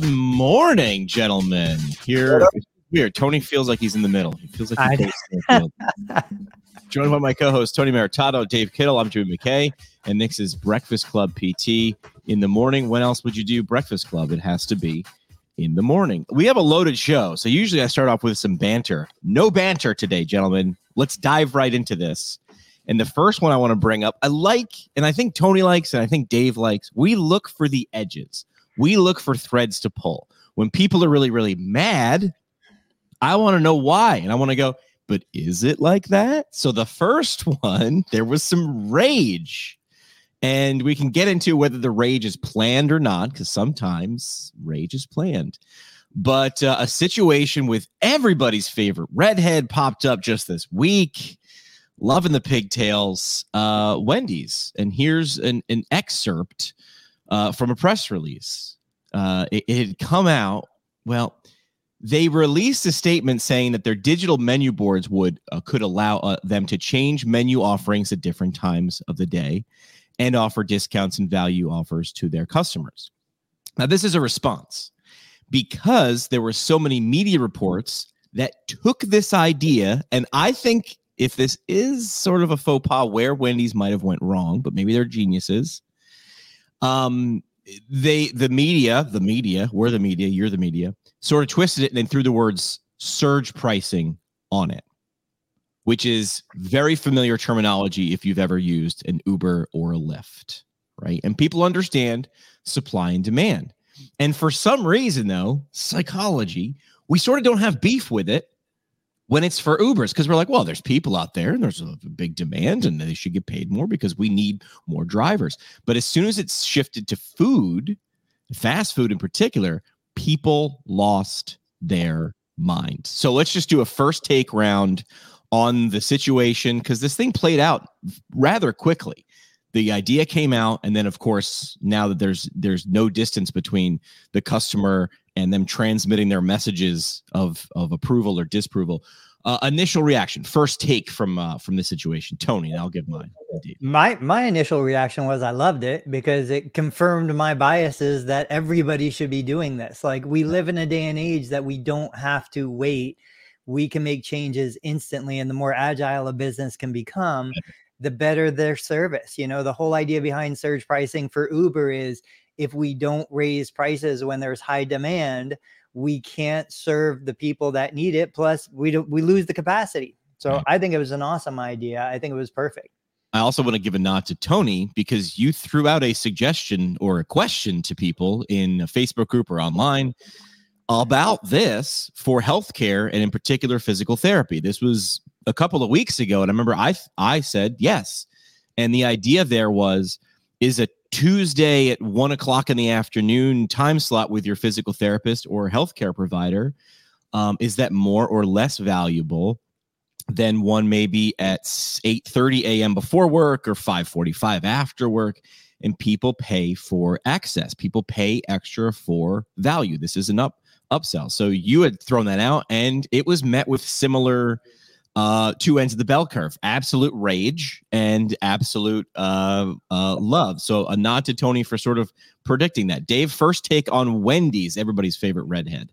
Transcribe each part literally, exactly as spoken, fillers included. Good morning, gentlemen. Here, it's weird. Tony feels like he's in the middle. He feels like he's in the middle. Joined by my co-hosts Tony Maritato, Dave Kittle. I'm Drew McKay, and Nick's is Breakfast Club P T in the morning. When else would you do Breakfast Club? It has to be in the morning. We have a loaded show, so usually I start off with some banter. No banter today, gentlemen. Let's dive right into this. And the first one I want to bring up, I like, and I think Tony likes, and I think Dave likes, we look for the edges. We look for threads to pull. When people are really, really mad, I want to know why. And I want to go, but is it like that? So the first one, there was some rage. And we can get into whether the rage is planned or not, because sometimes rage is planned. But uh, a situation with everybody's favorite redhead popped up just this week. Loving the pigtails, uh, Wendy's. And here's an, an excerpt uh, from a press release. Uh, it, it had come out. Well, they released a statement saying that their digital menu boards would uh, could allow uh, them to change menu offerings at different times of the day and offer discounts and value offers to their customers. Now, this is a response because there were so many media reports that took this idea, and I think if this is sort of a faux pas where Wendy's might have went wrong, but maybe they're geniuses. Um, they, the media, the media, we're the media, you're the media, sort of twisted it and then threw the words surge pricing on it, which is very familiar terminology if you've ever used an Uber or a Lyft, right? And people understand supply and demand. And for some reason, though, psychology, we sort of don't have beef with it when it's for Ubers, because we're like, well, there's people out there and there's a big demand and they should get paid more because we need more drivers. But as soon as it's shifted to food, fast food in particular, people lost their mind. So let's just do a first take round on the situation, because this thing played out rather quickly. The idea came out, and then, of course, now that there's there's no distance between the customer and them transmitting their messages of, of approval or disapproval. Uh, initial reaction, first take from uh, from this situation, Tony, and I'll give mine. My my initial reaction was I loved it because it confirmed my biases that everybody should be doing this. Like, we live in a day and age that we don't have to wait. We can make changes instantly, and the more agile a business can become, the better their service. You know, the whole idea behind surge pricing for Uber is, if we don't raise prices when there's high demand, we can't serve the people that need it. Plus, we do, we lose the capacity. So right. I think it was an awesome idea. I think it was perfect. I also want to give a nod to Tony, because you threw out a suggestion or a question to people in a Facebook group or online about this for healthcare and in particular physical therapy. This was a couple of weeks ago, and I remember I I said yes. And the idea there was, is a Tuesday at one o'clock in the afternoon time slot with your physical therapist or healthcare provider, um, is that more or less valuable than one maybe at eight thirty a.m. before work or five forty-five after work? And people pay for access. People pay extra for value. This is an up upsell. So you had thrown that out, and it was met with similar Uh, two ends of the bell curve, absolute rage and absolute uh, uh, love. So a nod to Tony for sort of predicting that. Dave, first take on Wendy's, everybody's favorite redhead.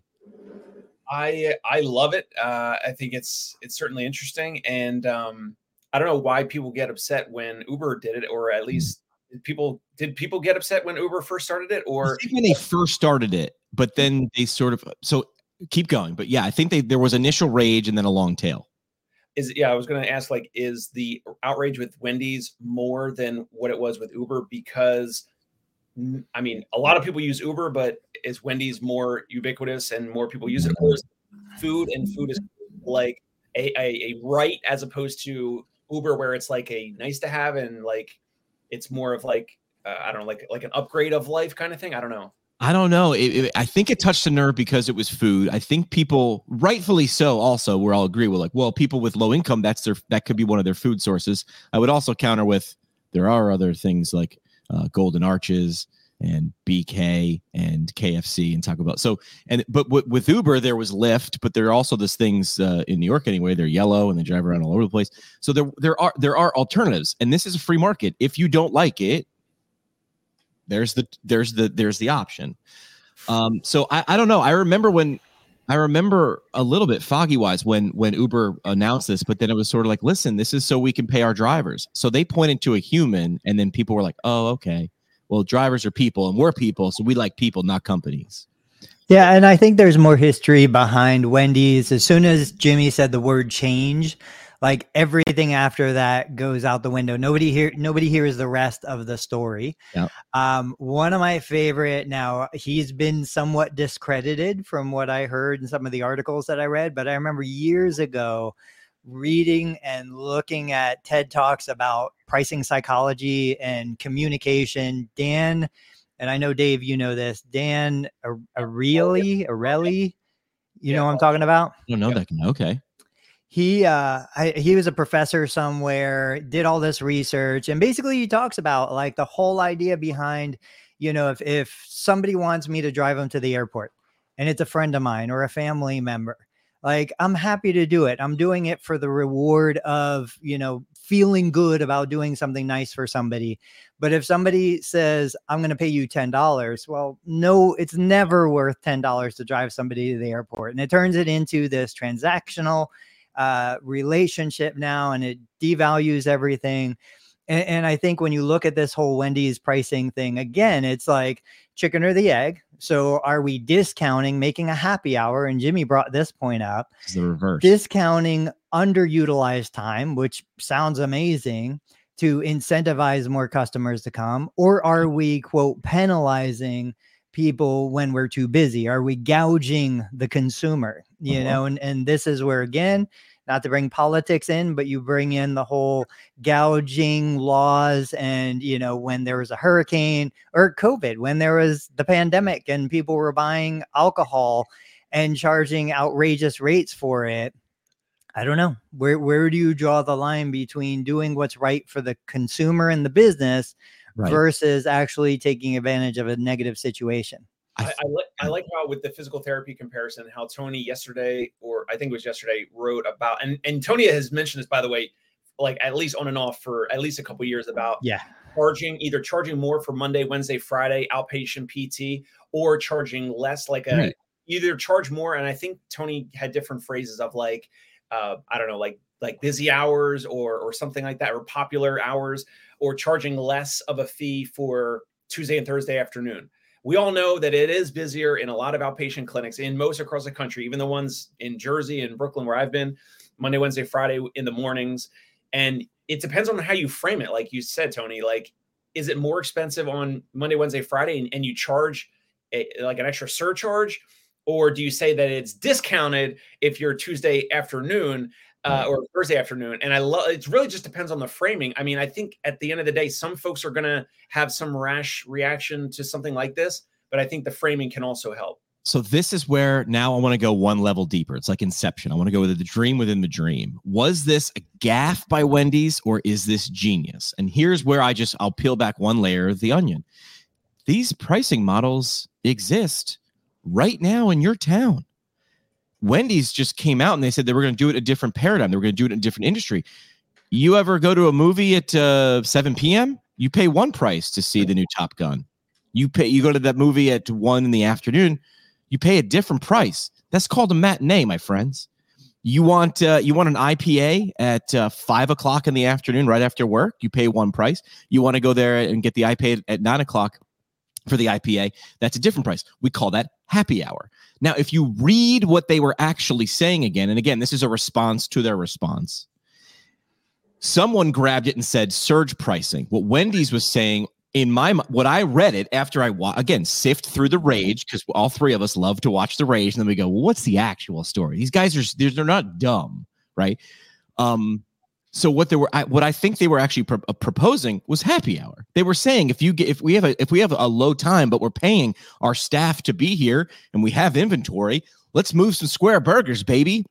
I I love it. Uh, I think it's it's certainly interesting. And um, I don't know why people get upset when Uber did it, or at least people, did people get upset when Uber first started it? Or I think when they first started it, but then they sort of, so keep going. But yeah, I think they there was initial rage and then a long tail. Is yeah, I was going to ask, like, is the outrage with Wendy's more than what it was with Uber? Because, I mean, a lot of people use Uber, but is Wendy's more ubiquitous and more people use it? Or is food and food is like a, a, a right, as opposed to Uber, where it's like a nice to have and like it's more of like, uh, I don't know, like like an upgrade of life kind of thing? I don't know. I don't know. It, it, I think it touched a nerve because it was food. I think people, rightfully so, also, we're all agree. We're like, well, people with low income, that's their that could be one of their food sources. I would also counter with, there are other things like uh, Golden Arches and B K and K F C and Taco Bell. So, and but w- with Uber, there was Lyft, but there are also those things uh, in New York anyway. They're yellow and they drive around all over the place. So there there are there are alternatives, and this is a free market. If you don't like it, There's the there's the there's the option. Um, so I, I don't know. I remember when I remember a little bit foggy wise when when Uber announced this, but then it was sort of like, listen, this is so we can pay our drivers. So they pointed to a human, and then people were like, oh, okay, well, drivers are people and we're people. So we like people, not companies. Yeah. And I think there's more history behind Wendy's. As soon as Jimmy said the word change, like everything after that goes out the window. Nobody here, nobody hears the rest of the story. Yep. Um, one of my favorite now, he's been somewhat discredited from what I heard in some of the articles that I read, but I remember years ago reading and looking at TED Talks about pricing psychology and communication. Dan, and I know Dave, you know this, Dan Ariely, Ariely, you know what I'm talking about? I don't know that. Okay. He uh, I, he was a professor somewhere, did all this research, and basically he talks about like the whole idea behind, you know, if, if somebody wants me to drive them to the airport and it's a friend of mine or a family member, like I'm happy to do it. I'm doing it for the reward of, you know, feeling good about doing something nice for somebody. But if somebody says, I'm going to pay you ten dollars, well, no, it's never worth ten dollars to drive somebody to the airport. And it turns it into this transactional uh relationship now, and it devalues everything. And, and I think when you look at this whole Wendy's pricing thing, again, it's like chicken or the egg. So are we discounting, making a happy hour? And Jimmy brought this point up. It's the reverse. Discounting underutilized time, which sounds amazing, to incentivize more customers to come. Or are we, quote, penalizing people when we're too busy? Are we gouging the consumer? You uh-huh. know, and, and this is where, again, not to bring politics in, but you bring in the whole gouging laws. And, you know, when there was a hurricane or COVID, when there was the pandemic and people were buying alcohol and charging outrageous rates for it. I don't know. Where, where do you draw the line between doing what's right for the consumer and the business right. versus actually taking advantage of a negative situation? I, I like I like how with the physical therapy comparison, how Tony yesterday, or I think it was yesterday, wrote about, and, and Tony has mentioned this, by the way, like at least on and off for at least a couple of years about yeah. charging, either charging more for Monday, Wednesday, Friday, outpatient P T, or charging less, like a right. either charge more. And I think Tony had different phrases of like, uh, I don't know, like like busy hours or or something like that, or popular hours, or charging less of a fee for Tuesday and Thursday afternoon. We all know that it is busier in a lot of outpatient clinics in most across the country, even the ones in Jersey and Brooklyn where I've been, Monday, Wednesday, Friday in the mornings. And it depends on how you frame it. Like you said, Tony, like, is it more expensive on Monday, Wednesday, Friday and, and you charge a, like an extra surcharge? Or do you say that it's discounted if you're Tuesday afternoon uh, or Thursday afternoon? And I love, it really just depends on the framing. I mean, I think at the end of the day, some folks are going to have some rash reaction to something like this, but I think the framing can also help. So this is where now I want to go one level deeper. It's like Inception. I want to go with the dream within the dream. Was this a gaffe by Wendy's or is this genius? And here's where I just, I'll peel back one layer of the onion. These pricing models exist right now in your town. Wendy's just came out and they said they were going to do it a different paradigm. They were going to do it in a different industry. You ever go to a movie at uh, seven p.m.? You pay one price to see the new Top Gun. You pay. You go to that movie at one in the afternoon. You pay a different price. That's called a matinee, my friends. You want uh, you want an I P A at uh, five o'clock in the afternoon, right after work. You pay one price. You want to go there and get the I P A at nine o'clock for the I P A. That's a different price. We call that happy hour. Now, if you read what they were actually saying again, and again, this is a response to their response. Someone grabbed it and said surge pricing. What Wendy's was saying in my, what I read it after I, wa- again, sift through the rage, because all three of us love to watch the rage. And then we go, well, what's the actual story? These guys are, they're, they're not dumb, right? Um, so what they were, I, what I think they were actually pro- proposing was happy hour. They were saying if you get, if we have a, if we have a low time, but we're paying our staff to be here and we have inventory, let's move some square burgers, baby.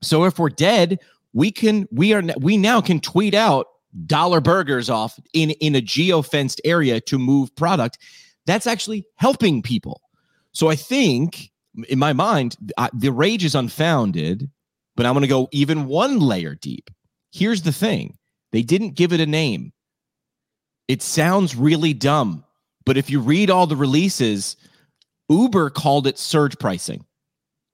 So if we're dead, we can, we are, we now can tweet out dollar burgers off in, in a geo-fenced area to move product. That's actually helping people. So I think in my mind, I, the rage is unfounded, but I'm going to go even one layer deep. Here's the thing. They didn't give it a name. It sounds really dumb, but if you read all the releases, Uber called it surge pricing,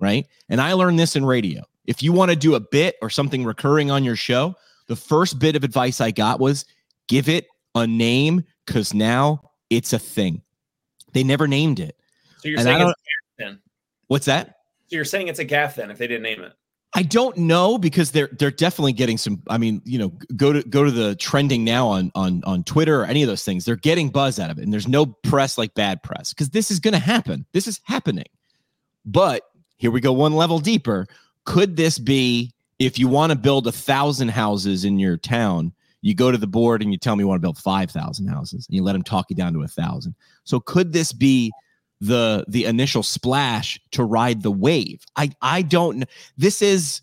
right? And I learned this in radio. If you want to do a bit or something recurring on your show, the first bit of advice I got was give it a name because now it's a thing. They never named it. So you're and saying it's a gaff then? What's that? So you're saying it's a gaff then if they didn't name it? I don't know because they're they're definitely getting some. I mean, you know, go to go to the trending now on on on Twitter or any of those things. They're getting buzz out of it, and there's no press like bad press because this is going to happen. This is happening. But here we go one level deeper. Could this be if you want to build a thousand houses in your town, you go to the board and you tell me you want to build five thousand houses, and you let them talk you down to a thousand. So could this be the the initial splash to ride the wave? I I don't know. This is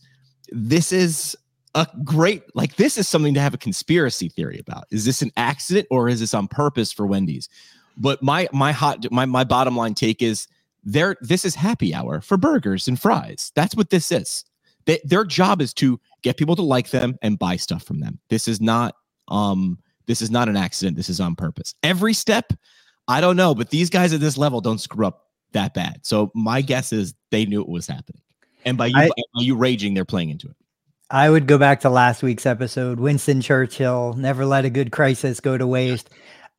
this is a great, like, this is something to have a conspiracy theory about. Is this an accident or is this on purpose for Wendy's? But my my hot my my bottom line take is there. This is happy hour for burgers and fries. That's what this is. They, their job is to get people to like them and buy stuff from them. This is not um this is not an accident. This is on purpose. Every step. I don't know, but these guys at this level don't screw up that bad. So my guess is they knew it was happening. And by you, I, by you raging, they're playing into it. I would go back to last week's episode. Winston Churchill, never let a good crisis go to waste.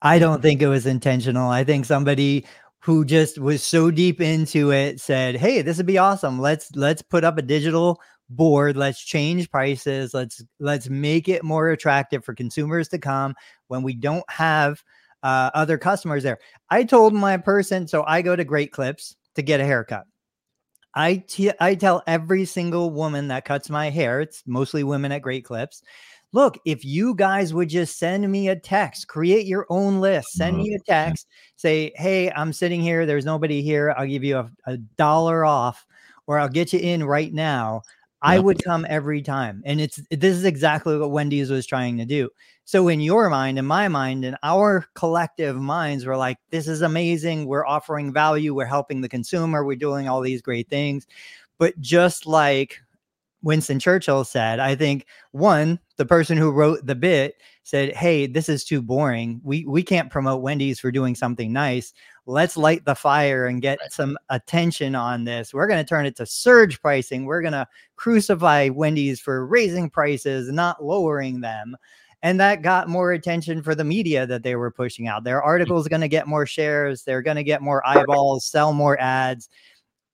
I don't think it was intentional. I think somebody who just was so deep into it said, hey, this would be awesome. Let's let's put up a digital board. Let's change prices. Let's let's make it more attractive for consumers to come when we don't have Uh, other customers there. I told my person, so I go to Great Clips to get a haircut. I, t- I tell every single woman that cuts my hair, it's mostly women at Great Clips, look, if you guys would just send me a text, create your own list, send me a text, say, hey, I'm sitting here, there's nobody here, I'll give you a, a dollar off, or I'll get you in right now. I would come every time. And it's this is exactly what Wendy's was trying to do. So in your mind, in my mind, in our collective minds, we're like, this is amazing. We're offering value. We're helping the consumer. We're doing all these great things. But just like Winston Churchill said, I think, one, the person who wrote the bit said, hey, this is too boring. We we can't promote Wendy's for doing something nice. Let's light the fire and get right. some attention on this. We're going to turn it to surge pricing. We're going to crucify Wendy's for raising prices, not lowering them. And that got more attention for the media that they were pushing out. Their article's going to get more shares. They're going to get more eyeballs, sell more ads.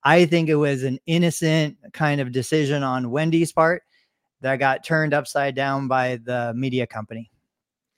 I think it was an innocent kind of decision on Wendy's part that got turned upside down by the media company.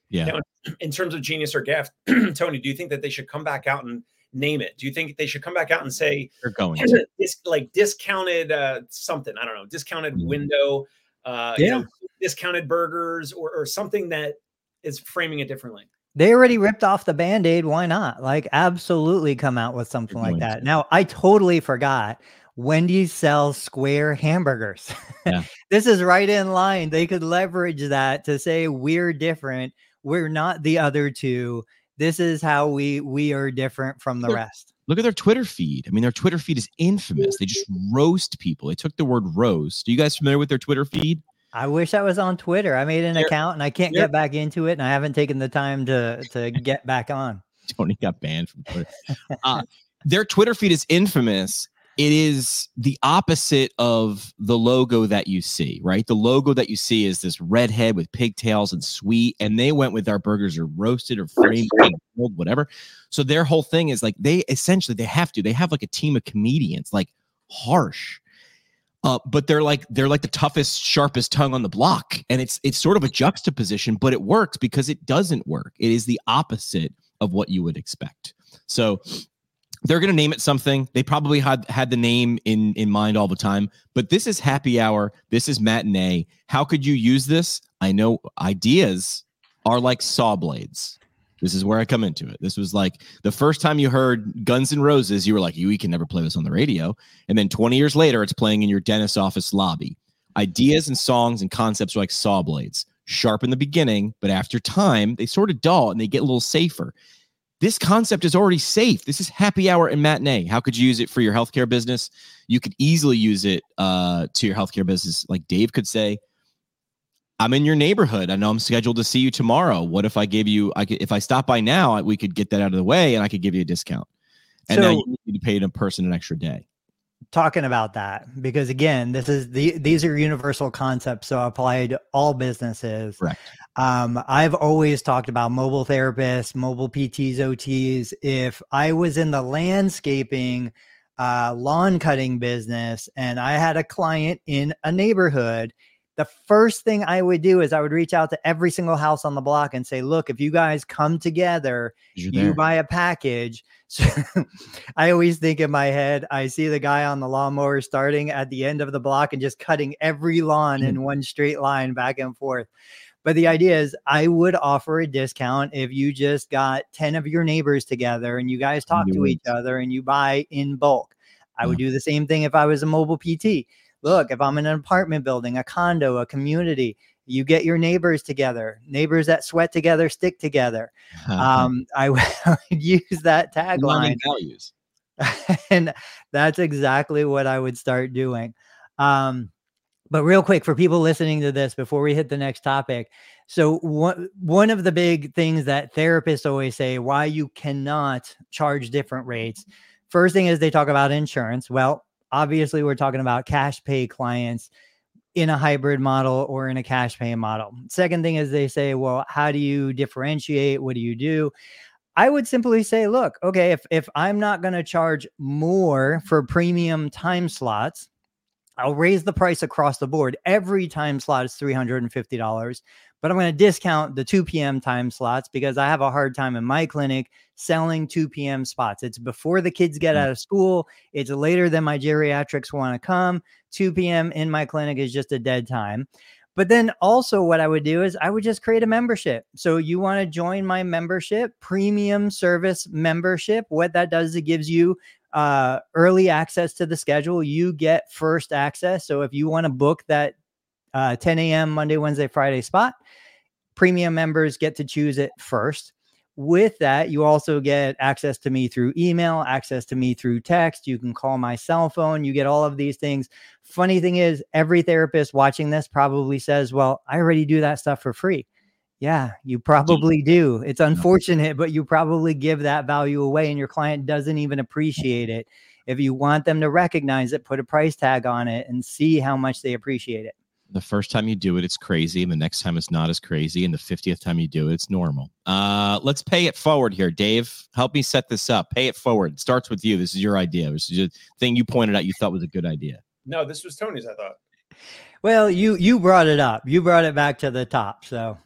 Yeah. Now, in terms of genius or gaff, Tony, do you think that they should come back out and name it? Do you think they should come back out and say they're going to dis- like discounted uh, something? I don't know, discounted window, uh, yeah. you know, discounted burgers, or, or something that is framing it differently. They already ripped off the Band-Aid. Why not? Like, absolutely come out with something like that. Now, I totally forgot. Wendy's sells square hamburgers. Yeah. This is right in line. They could leverage that to say we're different. We're not the other two. This is how we we are different from the look, rest. Look at their Twitter feed. I mean, their Twitter feed is infamous. They just roast people. They took the word roast. Are you guys familiar with their Twitter feed? I wish I was on Twitter. I made an they're, account and I can't get back into it. And I haven't taken the time to, to get back on. Tony got banned from Twitter. Uh, their Twitter feed is infamous. It is the opposite of the logo that you see, right? The logo that you see is this redhead with pigtails and sweet. And they went with our burgers are roasted or framed, whatever. So their whole thing is like, they essentially, they have to, they have like a team of comedians, like Harsh. Uh, but they're like they're like the toughest, sharpest tongue on the block, and it's it's sort of a juxtaposition, but it works because it doesn't work. It is the opposite of what you would expect. So they're going to name it something. They probably had had the name in in mind all the time. But this is happy hour. This is matinee. How could you use this? I know ideas are like saw blades. This is where I come into it. This was like the first time you heard Guns N' Roses, you were like, you can never play this on the radio. And then twenty years later, it's playing in your dentist's office lobby. Ideas and songs and concepts are like saw blades, sharp in the beginning, but after time, they sort of dull and they get a little safer. This concept is already safe. This is happy hour and matinee. How could you use it for your healthcare business? You could easily use it uh, to your healthcare business. Like Dave could say, I'm in your neighborhood. I know I'm scheduled to see you tomorrow. What if I gave you, I could, if I stop by now, we could get that out of the way and I could give you a discount. And so, now you need to pay the person an extra day. Talking about that, because again, this is the these are universal concepts, so applied to all businesses. Correct. Um, I've always talked about mobile therapists, mobile P Ts, O Ts. If I was in the landscaping, uh, lawn cutting business, and I had a client in a neighborhood, the first thing I would do is I would reach out to every single house on the block and say, look, if you guys come together, You're you there. buy a package. So I always think in my head, I see the guy on the lawnmower starting at the end of the block and just cutting every lawn mm-hmm. in one straight line back and forth. But the idea is I would offer a discount if you just got ten of your neighbors together and you guys talk mm-hmm. to each other and you buy in bulk. I mm-hmm. would do the same thing if I was a mobile P T. Look, if I'm in an apartment building, a condo, a community, you get your neighbors together. Neighbors that sweat together, stick together. Uh-huh. Um, I would use that tagline. Values. And that's exactly what I would start doing. Um, but real quick, for people listening to this, before we hit the next topic. So one, one of the big things that therapists always say, why you cannot charge different rates. First thing is they talk about insurance. Well, obviously, we're talking about cash pay clients in a hybrid model or in a cash pay model. Second thing is they say, well, how do you differentiate? What do you do? I would simply say, look, okay, if, if I'm not going to charge more for premium time slots, I'll raise the price across the board. Every time slot is three hundred fifty dollars, but I'm going to discount the two p.m. time slots because I have a hard time in my clinic selling two p.m. spots. It's before the kids get out of school. It's later than my geriatrics want to come. two p.m. in my clinic is just a dead time. But then also what I would do is I would just create a membership. So you want to join my membership, premium service membership. What that does is it gives you uh, early access to the schedule. You get first access. So if you want to book that uh, ten a.m. Monday, Wednesday, Friday spot, premium members get to choose it first. With that, you also get access to me through email, access to me through text. You can call my cell phone. You get all of these things. Funny thing is, every therapist watching this probably says, well, I already do that stuff for free. Yeah, you probably do. It's unfortunate, but you probably give that value away and your client doesn't even appreciate it. If you want them to recognize it, put a price tag on it and see how much they appreciate it. The first time you do it, it's crazy. And the next time it's not as crazy. And the fiftieth time you do it, it's normal. Uh, let's pay it forward here, Dave. Help me set this up. Pay it forward. It starts with you. This is your idea. This is the thing you pointed out you thought was a good idea. No, this was Tony's, I thought. Well, you you brought it up. You brought it back to the top. So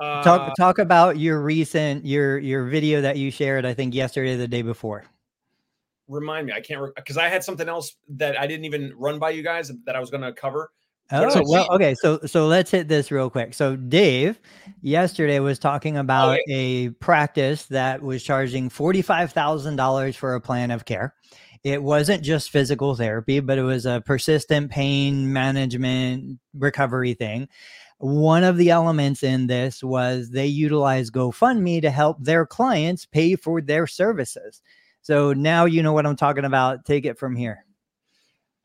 uh, talk talk about your recent, your your video that you shared, I think yesterday or the day before. Remind me, I can't because re- I had something else that I didn't even run by you guys that I was going to cover. Oh, so, well, okay. So, so let's hit this real quick. So, Dave yesterday was talking about okay. a practice that was charging forty-five thousand dollars for a plan of care. It wasn't just physical therapy, but it was a persistent pain management recovery thing. One of the elements in this was they utilized GoFundMe to help their clients pay for their services. So now you know what I'm talking about. Take it from here.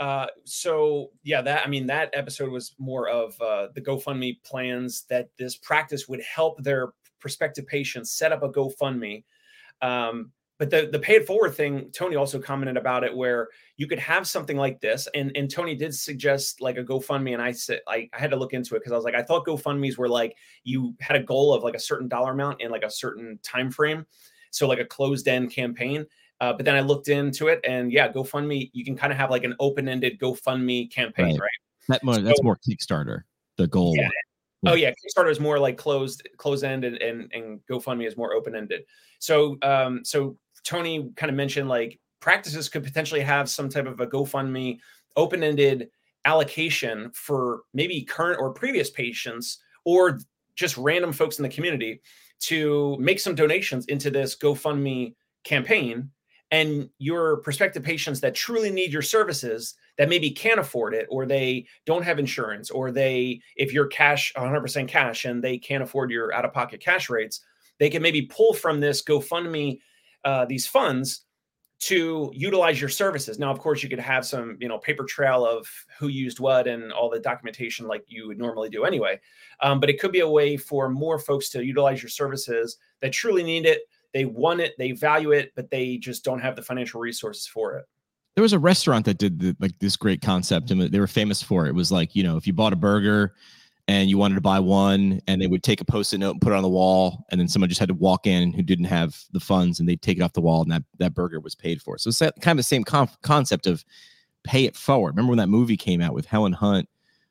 Uh, so yeah, that I mean, that episode was more of uh, the GoFundMe plans that this practice would help their prospective patients set up a GoFundMe. Um, but the the pay it forward thing, Tony also commented about it, where you could have something like this. And and Tony did suggest like a GoFundMe, and I said I, I had to look into it because I was like I thought GoFundMes were like you had a goal of like a certain dollar amount and like a certain time frame, so like a closed end campaign. Uh, but then I looked into it and yeah, GoFundMe, you can kind of have like an open-ended GoFundMe campaign, right? right? That more, so, that's more Kickstarter, the goal. Yeah. Yeah. Oh yeah. Kickstarter is more like closed, closed-ended and, and GoFundMe is more open-ended. So, um, so Tony kind of mentioned like practices could potentially have some type of a GoFundMe open-ended allocation for maybe current or previous patients or just random folks in the community to make some donations into this GoFundMe campaign. And your prospective patients that truly need your services that maybe can't afford it, or they don't have insurance, or they, if you're cash, one hundred percent cash, and they can't afford your out-of-pocket cash rates, they can maybe pull from this GoFundMe, uh, these funds to utilize your services. Now, of course, you could have some, you know, paper trail of who used what and all the documentation like you would normally do anyway. Um, but it could be a way for more folks to utilize your services that truly need it, They want it, they value it, but they just don't have the financial resources for it. There was a restaurant that did the, like this great concept, and they were famous for it. It was like, you know, if you bought a burger and you wanted to buy one, and they would take a post-it note and put it on the wall, and then someone just had to walk in who didn't have the funds, and they'd take it off the wall, and that, that burger was paid for. So it's kind of the same conf- concept of pay it forward. Remember when that movie came out with Helen Hunt,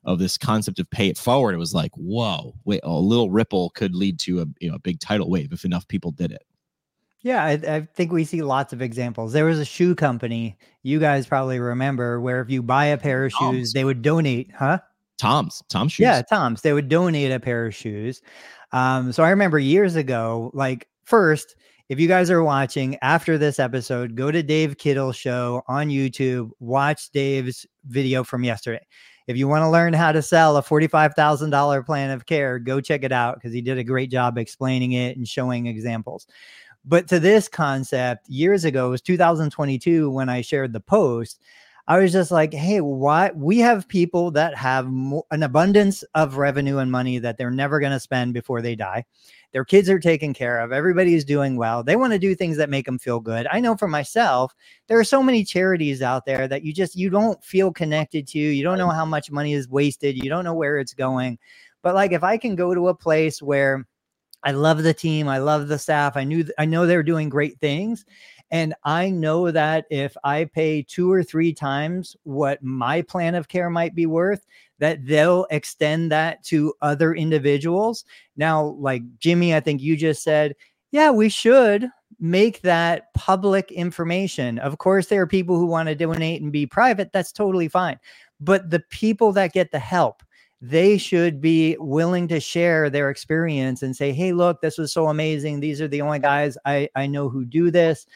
of this concept of pay it forward? It was like, whoa, wait, a little ripple could lead to a, you know, a big tidal wave if enough people did it. Yeah, I, I think we see lots of examples. There was a shoe company, you guys probably remember, where if you buy a pair of Tom's. shoes, they would donate, huh? Tom's, Tom's shoes. Yeah, Tom's. They would donate a pair of shoes. Um, so I remember years ago, like first, if you guys are watching after this episode, go to Dave Kittle's show on YouTube, watch Dave's video from yesterday. If you want to learn how to sell a forty-five thousand dollars plan of care, go check it out, because he did a great job explaining it and showing examples. But to this concept, years ago, it was two thousand twenty-two when I shared the post. I was just like, hey, why? We have people that have mo- an abundance of revenue and money that they're never going to spend before they die. Their kids are taken care of. Everybody's doing well. They want to do things that make them feel good. I know for myself, there are so many charities out there that you just, you don't feel connected to. You don't know how much money is wasted. You don't know where it's going. But like, if I can go to a place where I love the team, I love the staff, I knew, th- I know they're doing great things, and I know that if I pay two or three times what my plan of care might be worth, that they'll extend that to other individuals. Now, like Jimmy, I think you just said, yeah, we should make that public information. Of course, there are people who want to donate and be private. That's totally fine. But the people that get the help, they should be willing to share their experience and say, hey, look, this was so amazing. These are the only guys I, I know who do this.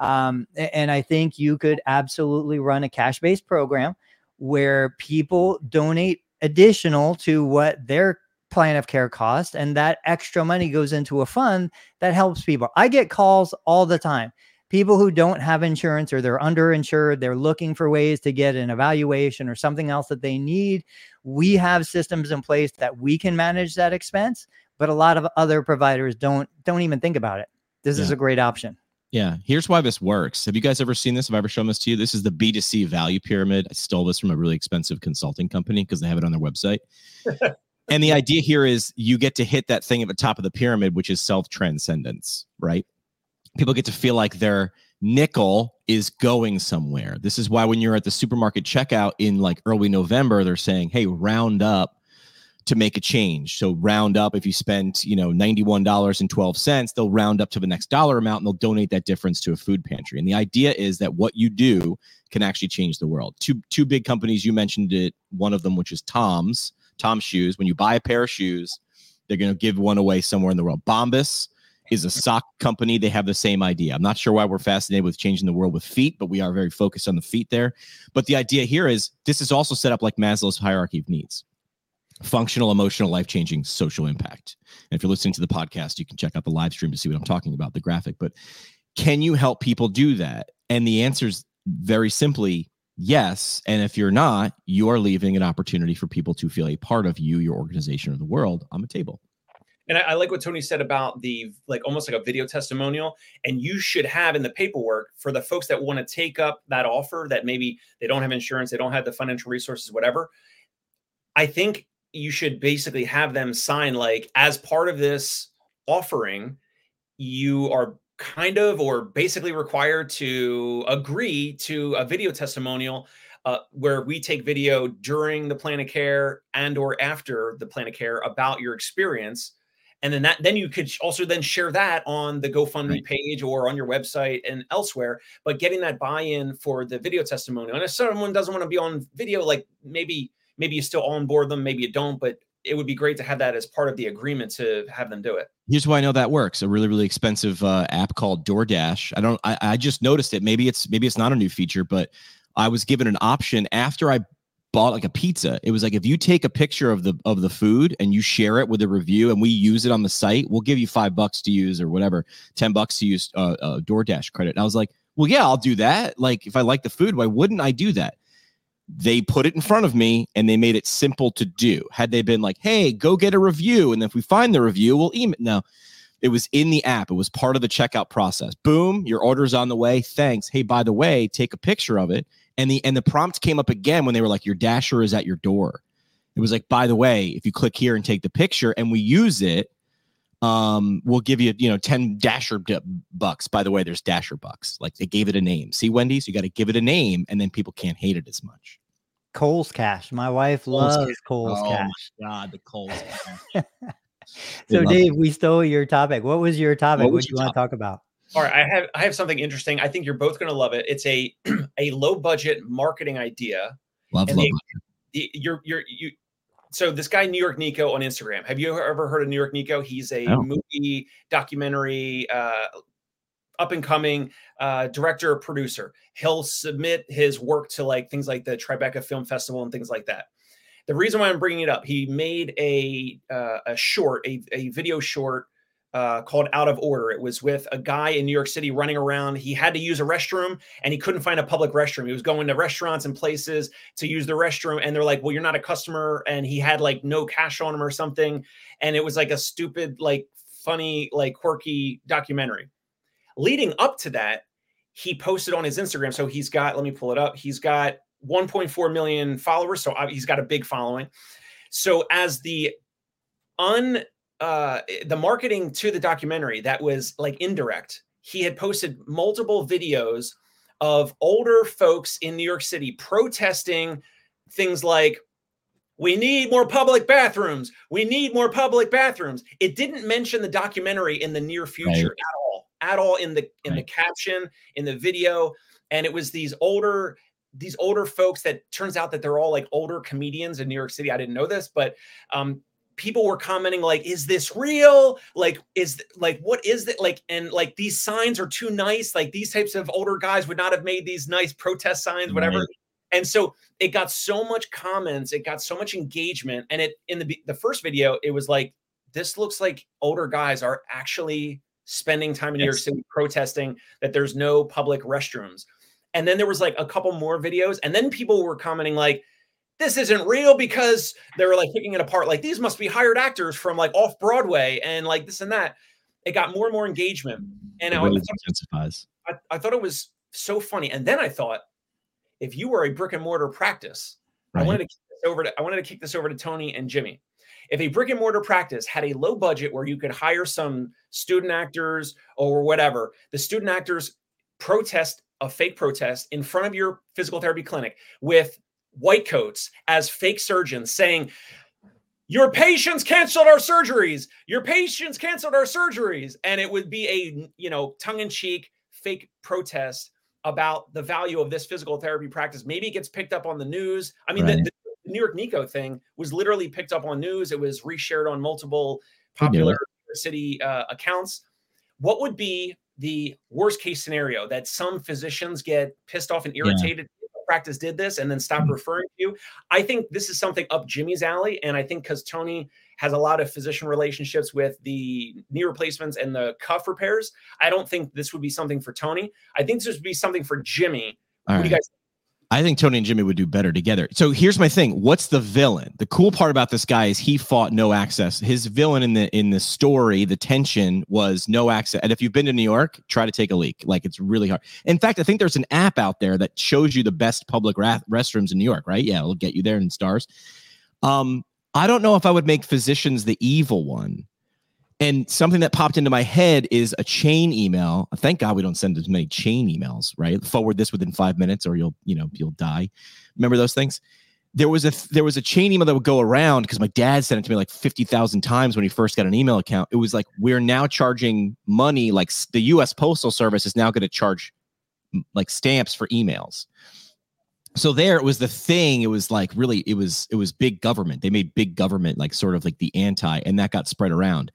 Um, and I think you could absolutely run a cash-based program where people donate additional to what their plan of care costs, and that extra money goes into a fund that helps people. I get calls all the time. People who don't have insurance, or they're underinsured, they're looking for ways to get an evaluation or something else that they need. We have systems in place that we can manage that expense, but a lot of other providers don't don't even think about it. This yeah. is a great option. Yeah. Here's why this works. Have you guys ever seen this? Have I ever shown this to you? This is the B two C value pyramid. I stole this from a really expensive consulting company because they have it on their website. And the idea here is you get to hit that thing at the top of the pyramid, which is self-transcendence, right? People get to feel like their nickel is going somewhere. This is why when you're at the supermarket checkout in like early November, they're saying, hey, round up to make a change. So round up, if you spend, you know, ninety-one dollars and twelve cents, they'll round up to the next dollar amount and they'll donate that difference to a food pantry. And the idea is that what you do can actually change the world. Two two big companies, you mentioned it, one of them, which is Tom's, Tom's shoes. When you buy a pair of shoes, they're going to give one away somewhere in the world. Bombas is a sock company. They have the same idea. I'm not sure why we're fascinated with changing the world with feet, but we are very focused on the feet there. But the idea here is this is also set up like Maslow's hierarchy of needs. Functional, emotional, life-changing, social impact. And if you're listening to the podcast, you can check out the live stream to see what I'm talking about, the graphic. But can you help people do that? And the answer is very simply yes. And if you're not, you are leaving an opportunity for people to feel a part of you, your organization, or the world on the table. And I, I like what Tony said about the, like, almost like a video testimonial. And you should have in the paperwork for the folks that want to take up that offer, that maybe they don't have insurance, they don't have the financial resources, whatever. I think you should basically have them sign, like, as part of this offering, you are kind of or basically required to agree to a video testimonial uh, where we take video during the plan of care and or after the plan of care about your experience. And then that, then you could also then share that on the GoFundMe right. page or on your website and elsewhere, but getting that buy-in for the video testimonial. And if someone doesn't want to be on video, like maybe, maybe you still onboard them, maybe you don't, but it would be great to have that as part of the agreement to have them do it. Here's why I know that works. A really, really expensive uh, app called DoorDash. I don't, I, I just noticed it. Maybe it's, maybe it's not a new feature, but I was given an option after I bought like a pizza. It was like, if you take a picture of the of the food and you share it with a review and we use it on the site, we'll give you five bucks to use or whatever, ten bucks to use uh, uh, DoorDash credit. And I was like, well, yeah, I'll do that. Like, if I like the food, why wouldn't I do that? They put it in front of me and they made it simple to do. Had they been like, hey, go get a review, and if we find the review, we'll email. No, It was in the app. It was part of the checkout process. Boom, your order's on the way. Thanks. Hey, by the way, take a picture of it. And the and the prompt came up again when they were like, your Dasher is at your door. It was like, by the way, if you click here and take the picture and we use it, um, we'll give you, you know, ten Dasher d- bucks. By the way, there's Dasher bucks. Like they gave it a name. See, Wendy's, you got to give it a name and then people can't hate it as much. Kohl's Cash. My wife Kohl's loves cash. Kohl's oh Cash. Oh, my God, the Kohl's Cash. So, Dave, it. we stole your topic. What was your topic? What, what you want to talk about? All right. I have I have something interesting. I think you're both going to love it. It's a a low-budget marketing idea. Love, and love. They, You're, you're, you. So this guy, New York Nico on Instagram. Have you ever heard of New York Nico? He's a oh. movie documentary, uh, up and coming uh, director, producer. He'll submit his work to like things like the Tribeca Film Festival and things like that. The reason why I'm bringing it up, he made a uh, a short, a, a video short uh, called Out of Order. It was with a guy in New York City running around. He had to use a restroom and he couldn't find a public restroom. He was going to restaurants and places to use the restroom. And they're like, well, you're not a customer. And he had like no cash on him or something. And it was like a stupid, like funny, like quirky documentary. Leading up to that, he posted on his Instagram. So he's got, let me pull it up. He's got one point four million followers. So he's got a big following. So as the un Uh, the marketing to the documentary that was like indirect, he had posted multiple videos of older folks in New York City protesting things like, we need more public bathrooms. We need more public bathrooms. It didn't mention the documentary in the near future right. at all, at all in the, in right. the caption, in the video. And it was these older these older folks that turns out that they're all like older comedians in New York City. I didn't know this, but um, people were commenting like, is this real? Like, is th- like, what is that? Like, and like, these signs are too nice. Like these types of older guys would not have made these nice protest signs, whatever. Right. And so it got so much comments. It got so much engagement. And it, in the, the first video, it was like, this looks like older guys are actually spending time in New York City protesting that there's no public restrooms. And then there was like a couple more videos. And then people were commenting like, this isn't real, because they were like picking it apart. Like these must be hired actors from like off Broadway and like this and that. It got more and more engagement. And I, really I, I, I thought it was so funny. And then I thought, if you were a brick and mortar practice, right. I wanted to kick this over to, I wanted to kick this over to Tony and Jimmy. If a brick and mortar practice had a low budget where you could hire some student actors or whatever, the student actors protest a fake protest in front of your physical therapy clinic with white coats as fake surgeons saying, your patients canceled our surgeries. Your patients canceled our surgeries. And it would be a, you know, tongue-in-cheek fake protest about the value of this physical therapy practice. Maybe it gets picked up on the news. I mean, right. the, the New York Nico thing was literally picked up on news. It was reshared on multiple popular city uh, accounts. What would be the worst case scenario? That some physicians get pissed off and irritated? Yeah. Practice did this and then stopped referring to you. I think this is something up Jimmy's alley. And I think because Tony has a lot of physician relationships with the knee replacements and the cuff repairs, I don't think this would be something for Tony. I think this would be something for Jimmy. All what right. do you guys think? I think Tony and Jimmy would do better together. So here's my thing. What's the villain? The cool part about this guy is he fought no access. His villain in the in the story, the tension was no access. And if you've been to New York, try to take a leak. Like it's really hard. In fact, I think there's an app out there that shows you the best public ra- restrooms in New York, right? Yeah, it'll get you there in stars. Um, I don't know if I would make physicians the evil one. And something that popped into my head is a chain email. Thank God we don't send as many chain emails, right? Forward this within five minutes or you'll, you know, you'll die. Remember those things? There was a there was a chain email that would go around because my dad sent it to me like fifty thousand times when he first got an email account. It was like, we're now charging money. Like the U S Postal Service is now going to charge like stamps for emails. So there, it was the thing. It was like really, it was it was big government. They made big government like sort of like the anti, and that got spread around.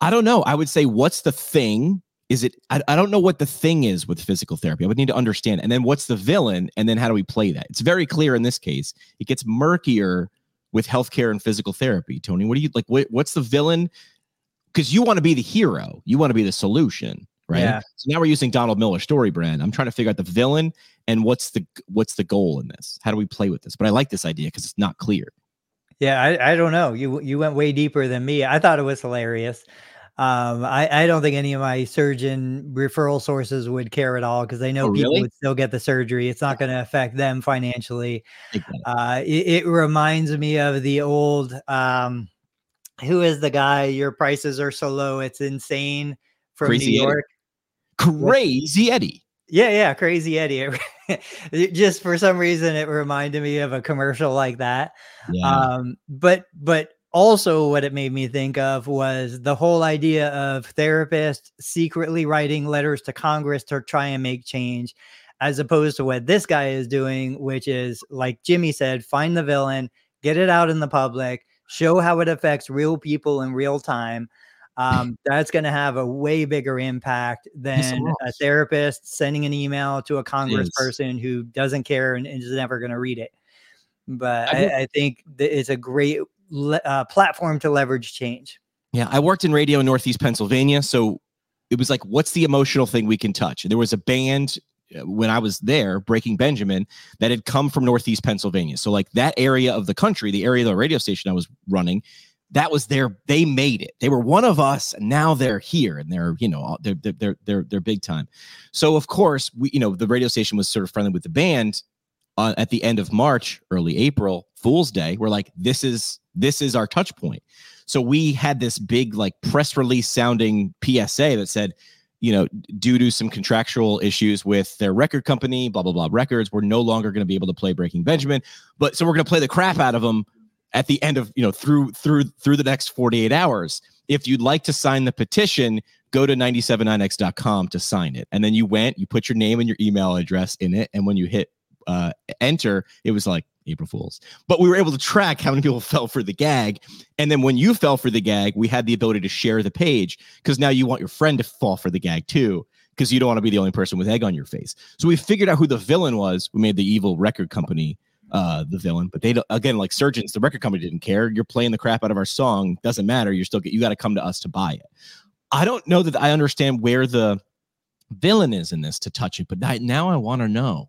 I don't know. I would say, what's the thing? Is it? I, I don't know what the thing is with physical therapy. I would need to understand. And then what's the villain? And then how do we play that? It's very clear in this case. It gets murkier with healthcare and physical therapy. Tony, what do you like? What, what's the villain? Because you want to be the hero. You want to be the solution. Right. Yeah. So now we're using Donald Miller story brand. I'm trying to figure out the villain and what's the what's the goal in this? How do we play with this? But I like this idea because it's not clear. Yeah, I, I don't know. You you went way deeper than me. I thought it was hilarious. Um, I, I don't think any of my surgeon referral sources would care at all because they know oh, people really? would still get the surgery. It's not going to affect them financially. Exactly. Uh, it, it reminds me of the old, um, who is the guy? Your prices are so low, it's insane. From Crazy New York. Eddie. Crazy Eddie. Yeah, yeah, Crazy Eddie. It just for some reason, it reminded me of a commercial like that. Yeah. Um, but but. Also, what it made me think of was the whole idea of therapists secretly writing letters to Congress to try and make change, as opposed to what this guy is doing, which is, like Jimmy said, find the villain, get it out in the public, show how it affects real people in real time. Um, that's going to have a way bigger impact than a therapist sending an email to a congressperson yes. who doesn't care and, and is never going to read it. But I, I, I think th- it's a great... Le- uh, platform to leverage change. Yeah, I worked in radio in Northeast Pennsylvania, so it was like, what's the emotional thing we can touch? There was a band uh, when I was there, Breaking Benjamin, that had come from Northeast Pennsylvania. So like that area of the country, the area of the radio station I was running, that was their, they made it. They were one of us, and now they're here, and they're, you know, they're they're they're they're big time. So of course, we, you know, the radio station was sort of friendly with the band. Uh, at the end of March, early April, Fool's Day, we're like, this is This is our touch point. So we had this big like press release sounding P S A that said, you know, due to some contractual issues with their record company, blah, blah, blah records, we're no longer going to be able to play Breaking Benjamin. But so we're going to play the crap out of them at the end of, you know, through through through the next forty-eight hours. If you'd like to sign the petition, go to nine seven nine x dot com to sign it. And then you went, you put your name and your email address in it. And when you hit uh, enter, it was like, April Fools. But we were able to track how many people fell for the gag. And then when you fell for the gag, we had the ability to share the page because now you want your friend to fall for the gag too, because you don't want to be the only person with egg on your face. So we figured out who the villain was. We made the evil record company uh, the villain, but they don't, again, like surgeons, the record company didn't care. You're playing the crap out of our song. Doesn't matter. You're still get, you got to come to us to buy it. I don't know that I understand where the villain is in this to touch it, but I, now I want to know.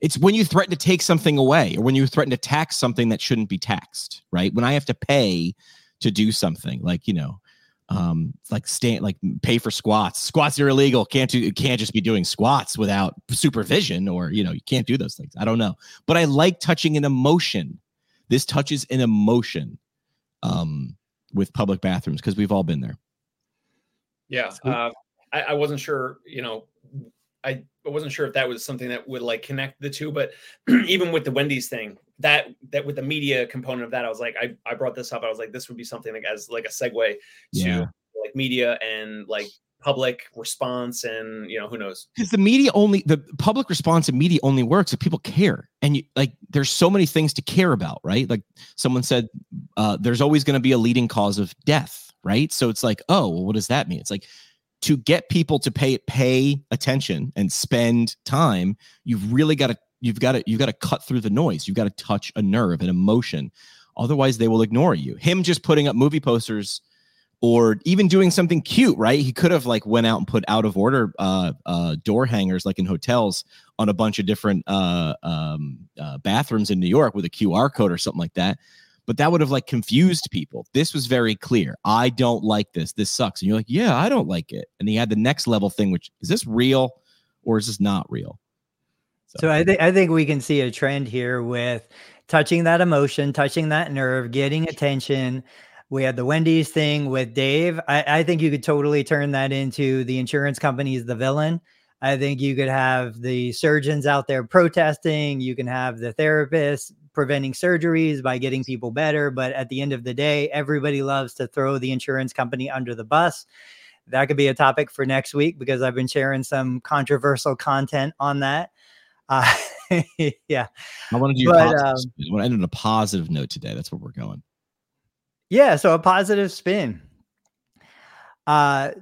It's when you threaten to take something away or when you threaten to tax something that shouldn't be taxed, right? When I have to pay to do something like, you know, um, like stand, like pay for squats, squats are illegal. Can't do, can't just be doing squats without supervision or, you know, you can't do those things. I don't know, but I like touching an emotion. This touches an emotion um, with public bathrooms because we've all been there. Yeah. Uh, I, I wasn't sure, you know, I wasn't sure if that was something that would like connect the two, but even with the Wendy's thing, that that with the media component of that, I was like, I, I brought this up. I was like, this would be something like as like a segue yeah. to like media and like public response, and you know, who knows? Because the media only the public response and media only works if people care, and you, like there's so many things to care about, right? Like someone said, uh, there's always going to be a leading cause of death, right? So it's like, oh, well, what does that mean? It's like, to get people to pay pay attention and spend time, you've really got to you've got to you've got to cut through the noise. You've got to touch a nerve, an emotion. Otherwise, they will ignore you. Him just putting up movie posters, or even doing something cute, right? He could have like went out and put out of order uh, uh, door hangers, like in hotels, on a bunch of different uh, um, uh, bathrooms in New York with a Q R code or something like that. But that would have like confused people. This was very clear. I don't like this. This sucks. And you're like, yeah, I don't like it. And he had the next level thing, which is this real or is this not real? So, so I think I think we can see a trend here with touching that emotion, touching that nerve, getting attention. We had the Wendy's thing with Dave. I, I think you could totally turn that into the insurance company is the villain. I think you could have the surgeons out there protesting. You can have the therapists preventing surgeries by getting people better. But at the end of the day, everybody loves to throw the insurance company under the bus. That could be a topic for next week because I've been sharing some controversial content on that. Uh, yeah. I want to do but, um, I want to end on a positive note today. That's where we're going. Yeah. So a positive spin. Uh,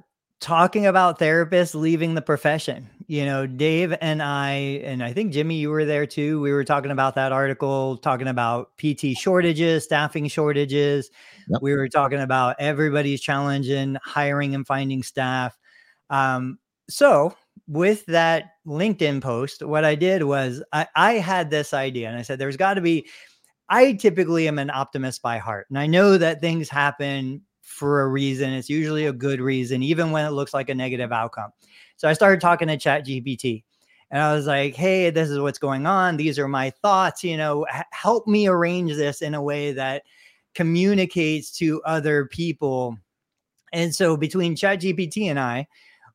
talking about therapists leaving the profession. You know, Dave and I, and I think Jimmy, you were there too. We were talking about that article, talking about P T shortages, staffing shortages. Yep. We were talking about everybody's challenge in hiring and finding staff. Um, so with that LinkedIn post, what I did was I, I had this idea and I said, there's got to be, I typically am an optimist by heart. And I know that things happen for a reason. It's usually a good reason, even when it looks like a negative outcome. So I started talking to ChatGPT and I was like, hey, this is what's going on. These are my thoughts. You know, h- help me arrange this in a way that communicates to other people. And so between ChatGPT and I,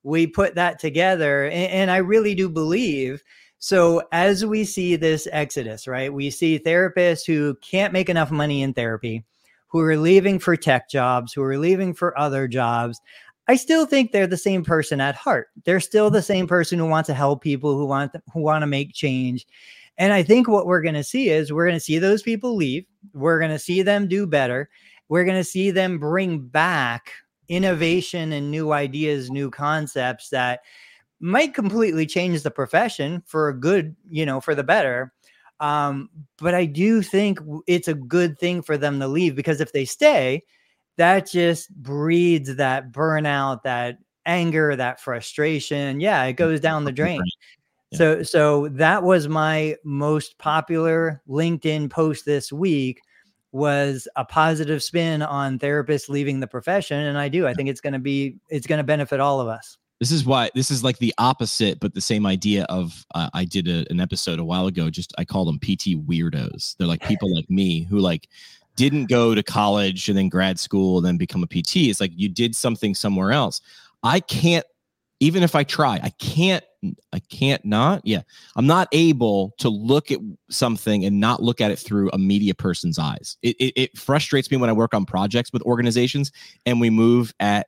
we put that together. And, and I really do believe, so as we see this exodus, right, we see therapists who can't make enough money in therapy, who are leaving for tech jobs, who are leaving for other jobs. I still think they're the same person at heart. They're still the same person who wants to help people, who want to, who want to make change. And I think what we're going to see is we're going to see those people leave. We're going to see them do better. We're going to see them bring back innovation and new ideas, new concepts that might completely change the profession for a good, you know, for the better. Um, but I do think it's a good thing for them to leave, because if they stay, that just breeds that burnout, that anger, that frustration. Yeah, it goes down the drain. Yeah. So, so that was my most popular LinkedIn post this week, was a positive spin on therapists leaving the profession. And I do, I think it's going to be, it's going to benefit all of us. This is why this is like the opposite, but the same idea of uh, I did a, an episode a while ago. Just I call them P T weirdos. They're like people like me who like didn't go to college and then grad school and then become a P T. It's like you did something somewhere else. I can't, even if I try, I can't. I can't not. Yeah, I'm not able to look at something and not look at it through a media person's eyes. It it, it frustrates me when I work on projects with organizations and we move at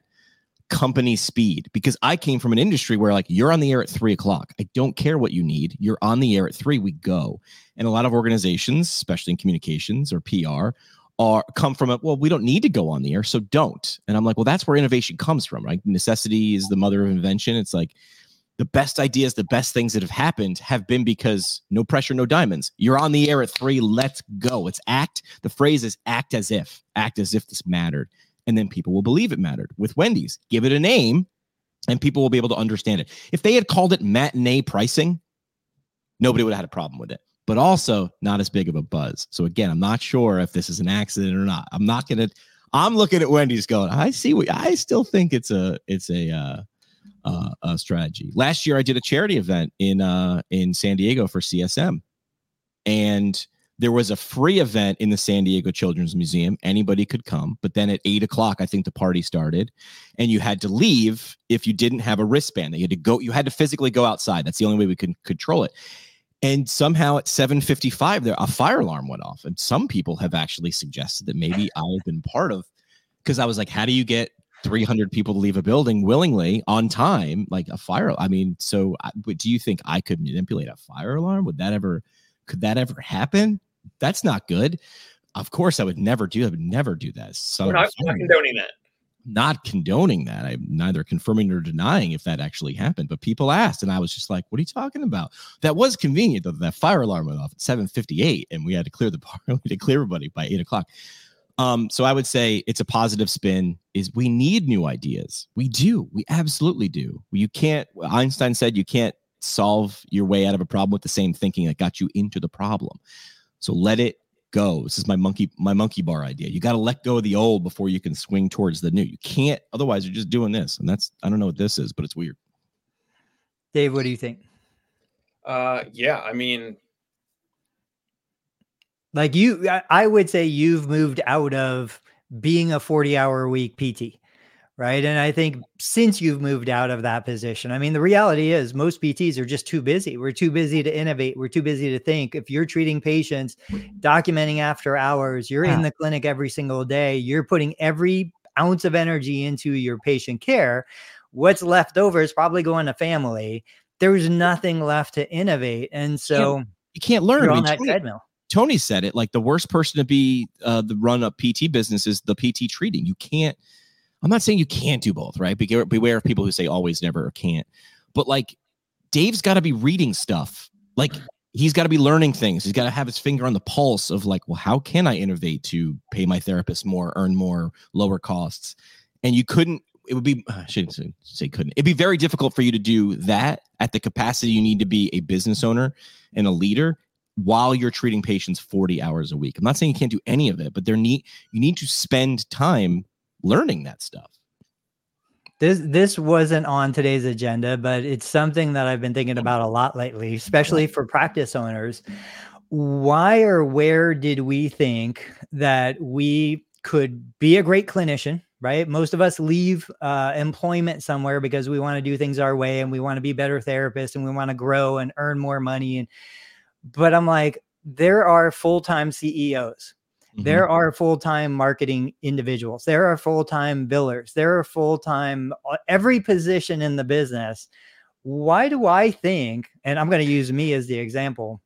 company speed, because I came from an industry where like you're on the air at three o'clock. I don't care what you need. You're on the air at three. We go. And a lot of organizations, especially in communications or P R, are come from a, well, we don't need to go on the air, so don't. And I'm like, well, that's where innovation comes from, right? Necessity is the mother of invention. It's like the best ideas, the best things that have happened have been because no pressure, no diamonds. You're on the air at three. Let's go. It's act. The phrase is act as if. Act as if this mattered. And then people will believe it mattered. With Wendy's, give it a name and people will be able to understand it. If they had called it matinee pricing, nobody would have had a problem with it, but also not as big of a buzz. So again, I'm not sure if this is an accident or not. I'm not going to, I'm looking at Wendy's going, I see what, I still think it's a, it's a, uh, uh, a strategy. Last year I did a charity event in, uh, in San Diego for C S M, and there was a free event in the San Diego Children's Museum. Anybody could come. But then at eight o'clock, I think the party started. And you had to leave if you didn't have a wristband. You had to go. You had to physically go outside. That's the only way we could control it. And somehow at seven fifty-five, there a fire alarm went off. And some people have actually suggested that maybe I've been part of, because I was like, how do you get three hundred people to leave a building willingly on time? Like a fire. I mean, so do you think I could manipulate a fire alarm? Would that ever... Could that ever happen? That's not good. Of course, I would never do. I would never do that. So we're not, not condoning that. Not condoning that. I'm neither confirming nor denying if that actually happened. But people asked, and I was just like, "What are you talking about?" That was convenient, though. That fire alarm went off at seven fifty-eight, and we had to clear the party to clear everybody by eight o'clock. Um, so I would say it's a positive spin. Is we need new ideas. We do. We absolutely do. You can't. Einstein said you can't solve your way out of a problem with the same thinking that got you into the problem. So let it go. This is my monkey, my monkey bar idea. You got to let go of the old before you can swing towards the new. You can't, otherwise you're just doing this. And that's, I don't know what this is, but it's weird. Dave, what do you think? Uh, yeah, I mean, like you, I would say you've moved out of being a forty hour a week P T. Right. And I think since you've moved out of that position, I mean, the reality is most P Ts are just too busy. We're too busy to innovate. We're too busy to think. If you're treating patients, documenting after hours, you're wow. in the clinic every single day, you're putting every ounce of energy into your patient care. What's left over is probably going to family. There's nothing left to innovate. And so you can't, you can't learn on that treadmill. Tony said it, like the worst person to be uh, the run up P T business is the P T treating. You can't. I'm not saying you can't do both, right? Beware, beware of people who say always, never, or can't. But like Dave's got to be reading stuff. Like he's got to be learning things. He's got to have his finger on the pulse of like, well, how can I innovate to pay my therapist more, earn more, lower costs? And you couldn't, it would be, I shouldn't say couldn't. It'd be very difficult for you to do that at the capacity you need to be a business owner and a leader while you're treating patients forty hours a week. I'm not saying you can't do any of it, but there need you need to spend time learning that stuff. This this wasn't on today's agenda, but it's something that I've been thinking about a lot lately, especially for practice owners. Why or where did we think that we could be a great clinician, right? Most of us leave uh, employment somewhere because we want to do things our way and we want to be better therapists and we want to grow and earn more money. And But I'm like, there are full-time C E Os. Mm-hmm. There are full-time marketing individuals. There are full-time billers. There are full-time every position in the business. Why do I think, and I'm going to use me as the example,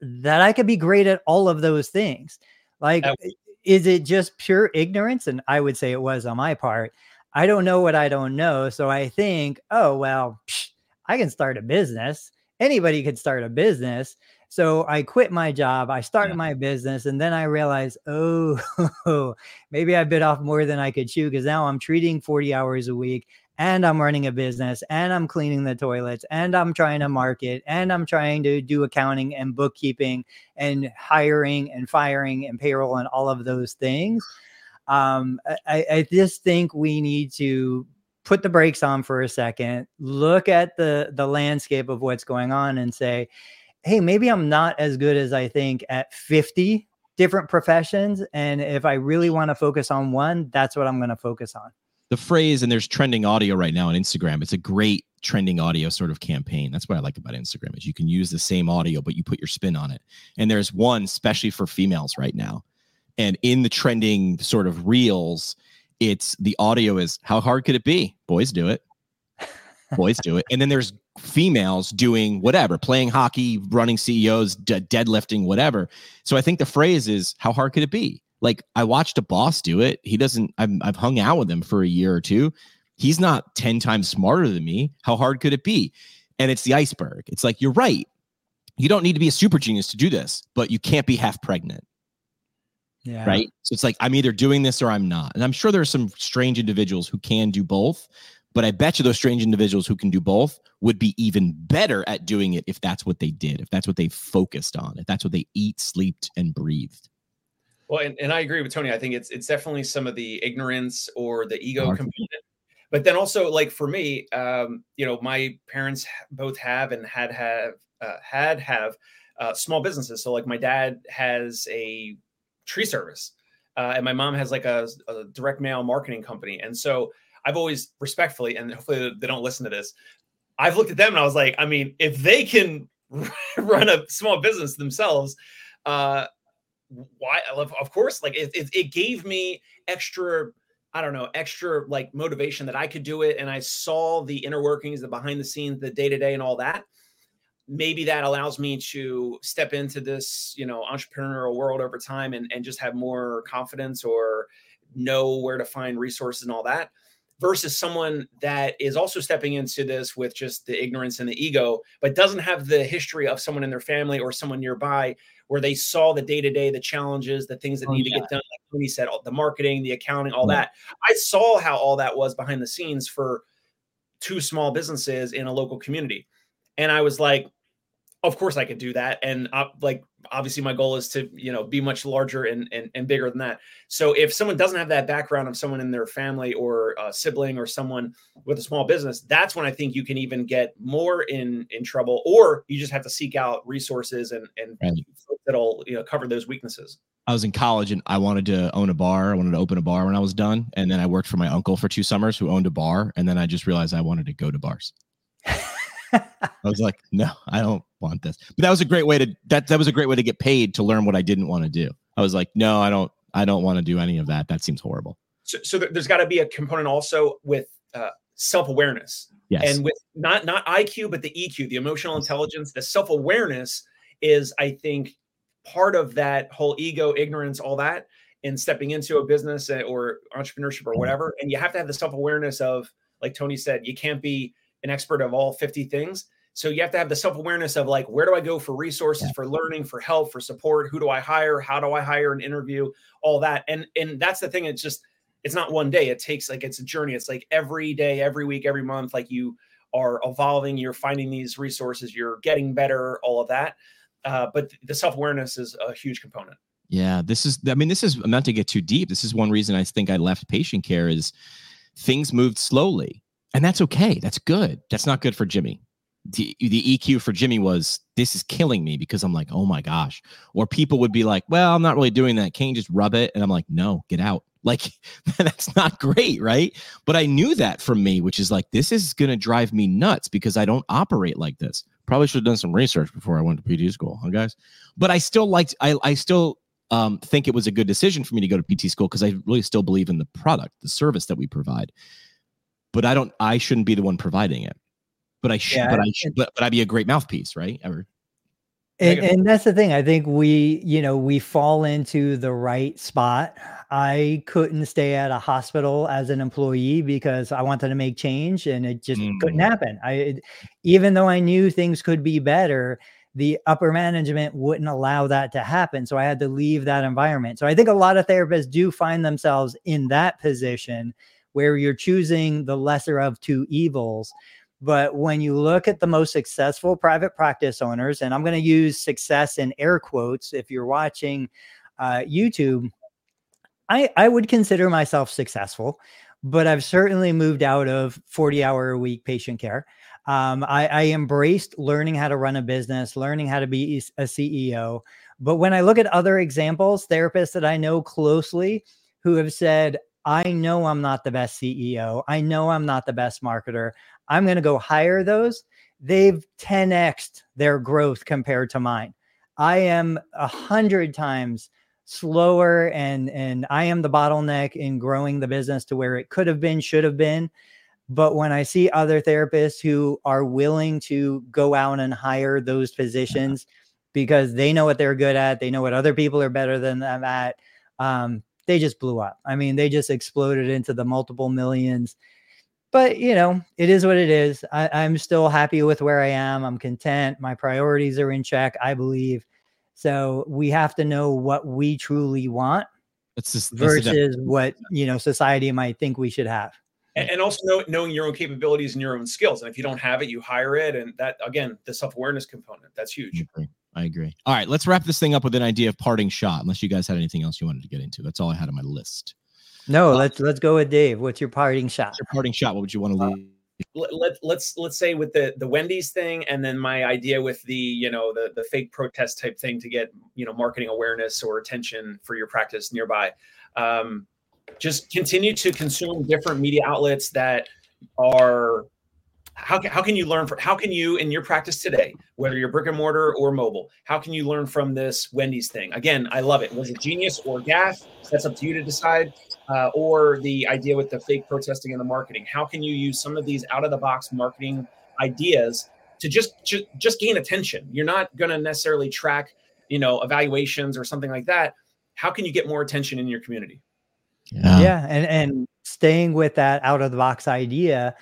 that I could be great at all of those things? Like, uh, is it just pure ignorance? And I would say it was on my part. I don't know what I don't know. So I think, oh, well, psh, I can start a business. Anybody could start a business. So I quit my job, I started yeah. my business, and then I realized, oh, maybe I bit off more than I could chew because now I'm treating forty hours a week and I'm running a business and I'm cleaning the toilets and I'm trying to market and I'm trying to do accounting and bookkeeping and hiring and firing and payroll and all of those things. Um, I, I just think we need to put the brakes on for a second, look at the the landscape of what's going on and say, hey, maybe I'm not as good as I think at fifty different professions. And if I really want to focus on one, that's what I'm going to focus on. The phrase, and there's trending audio right now on Instagram. It's a great trending audio sort of campaign. That's what I like about Instagram is you can use the same audio, but you put your spin on it. And there's one, especially for females right now. And in the trending sort of reels, it's the audio is how hard could it be? Boys do it. Boys do it. And then there's females doing whatever, playing hockey, running C E Os, d- deadlifting, whatever. So I think the phrase is, how hard could it be? Like, I watched a boss do it. He doesn't, I'm, I've hung out with him for a year or two. He's not ten times smarter than me. How hard could it be? And it's the iceberg. It's like, you're right. You don't need to be a super genius to do this, but you can't be half pregnant. Yeah. Right. So it's like, I'm either doing this or I'm not. And I'm sure there are some strange individuals who can do both. But I bet you those strange individuals who can do both would be even better at doing it if that's what they did, if that's what they focused on, if that's what they eat, slept, and breathed. Well, and, and I agree with Tony. I think it's it's definitely some of the ignorance or the ego component. But then also, like for me, um, you know, my parents both have and had have uh, had have uh, small businesses. So like my dad has a tree service uh, and my mom has like a, a direct mail marketing company. And so I've always respectfully, and hopefully they don't listen to this, I've looked at them and I was like, I mean, if they can run a small business themselves, uh, why? Of course, like it, it, it gave me extra, I don't know, extra like motivation that I could do it. And I saw the inner workings, the behind the scenes, the day to day and all that. Maybe that allows me to step into this, you know, entrepreneurial world over time and, and just have more confidence or know where to find resources and all that. Versus someone that is also stepping into this with just the ignorance and the ego, but doesn't have the history of someone in their family or someone nearby where they saw the day-to-day, the challenges, the things that oh, need yeah. to get done. Like Tony said, all the marketing, the accounting, all yeah. that. I saw how all that was behind the scenes for two small businesses in a local community. And I was like, of course I could do that. And I, like, obviously my goal is to, you know, be much larger and, and, and bigger than that. So if someone doesn't have that background of someone in their family or a sibling or someone with a small business, that's when I think you can even get more in, in trouble, or you just have to seek out resources and, and right. that'll, you know, cover those weaknesses. I was in college and I wanted to own a bar. I wanted to open a bar when I was done. And then I worked for my uncle for two summers who owned a bar. And then I just realized I wanted to go to bars. I was like, no, I don't want this. But that was a great way to that. That was a great way to get paid to learn what I didn't want to do. I was like, no, I don't. I don't want to do any of that. That seems horrible. So, so there's got to be a component also with uh, self-awareness. Yes. And with not not I Q, but the E Q, the emotional intelligence, the self-awareness is, I think, part of that whole ego, ignorance, all that, in stepping into a business or entrepreneurship or whatever. And you have to have the self-awareness of, like Tony said, you can't be an expert of all fifty things. So you have to have the self-awareness of like, where do I go for resources, yeah. for learning, for help, for support? Who do I hire? How do I hire an interview? All that. And, and that's the thing. It's just, it's not one day. It takes like, it's a journey. It's like every day, every week, every month, like you are evolving, you're finding these resources, you're getting better, all of that. Uh, but the self-awareness is a huge component. Yeah, this is, I mean, this is not to get too deep. This is one reason I think I left patient care is things moved slowly. And that's okay. That's good. That's not good for Jimmy. The, the E Q for Jimmy was, this is killing me because I'm like, oh my gosh. Or people would be like, well, I'm not really doing that. Can't you just rub it? And I'm like, no, get out. Like, that's not great, right? But I knew that from me, which is like, this is going to drive me nuts because I don't operate like this. Probably should have done some research before I went to P T school, huh, guys? But I still liked, I, I still um, think it was a good decision for me to go to P T school because I really still believe in the product, the service that we provide. But I don't, I shouldn't be the one providing it. But I should, yeah, but I should, but, but I'd be a great mouthpiece, right? Or, and, and that's the thing. I think we, you know, we fall into the right spot. I couldn't stay at a hospital as an employee because I wanted to make change, and it just mm. couldn't happen. I, it, even though I knew things could be better, the upper management wouldn't allow that to happen. So I had to leave that environment. So I think a lot of therapists do find themselves in that position where you're choosing the lesser of two evils. But when you look at the most successful private practice owners, and I'm going to use success in air quotes, if you're watching uh, YouTube, I, I would consider myself successful, but I've certainly moved out of forty hour a week patient care. Um, I, I embraced learning how to run a business, learning how to be a C E O. But when I look at other examples, therapists that I know closely who have said, I know I'm not the best C E O. I know I'm not the best marketer. I'm going to go hire those. They've ten X'd their growth compared to mine. I am a hundred times slower and, and I am the bottleneck in growing the business to where it could have been, should have been. But when I see other therapists who are willing to go out and hire those positions because they know what they're good at, they know what other people are better than them at, um, they just blew up. I mean, they just exploded into the multiple millions. But, you know, it is what it is. I, I'm still happy with where I am. I'm content. My priorities are in check, I believe. So we have to know what we truly want it's just, versus what, you know, society might think we should have. And, and also know, knowing your own capabilities and your own skills. And if you don't have it, you hire it. And that, again, the self-awareness component, that's huge. Mm-hmm. I agree. All right, let's wrap this thing up with an idea of parting shot, unless you guys had anything else you wanted to get into. That's all I had on my list. No, um, let's let's go with Dave. What's your parting shot? Your parting shot. What would you want to leave? Uh, let, let's let's say with the, the Wendy's thing, and then my idea with the you know the, the fake protest type thing to get you know marketing awareness or attention for your practice nearby. Um, just continue to consume different media outlets that are. How can, how can you learn from, how can you in your practice today, whether you're brick and mortar or mobile, how can you learn from this Wendy's thing? Again, I love it. Was it genius or gaff? That's up to you to decide. Uh, or the idea with the fake protesting and the marketing. How can you use some of these out of the box marketing ideas to just, ju- just gain attention? You're not going to necessarily track, you know, evaluations or something like that. How can you get more attention in your community? Yeah. yeah and, and staying with that out of the box idea,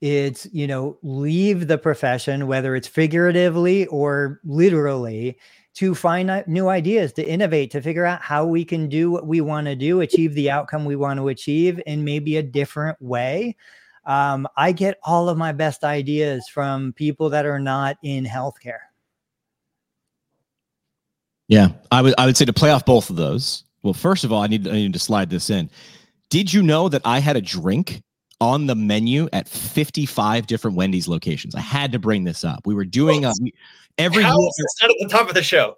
it's, you know, leave the profession, whether it's figuratively or literally, to find new ideas, to innovate, to figure out how we can do what we want to do, achieve the outcome we want to achieve in maybe a different way. Um, I get all of my best ideas from people that are not in healthcare. Yeah, I would I would say to play off both of those. Well, first of all, I need, I need to slide this in. Did you know that I had a drink on the menu at fifty-five different Wendy's locations? I had to bring this up. We were doing a, every How year. It's not at the top of the show.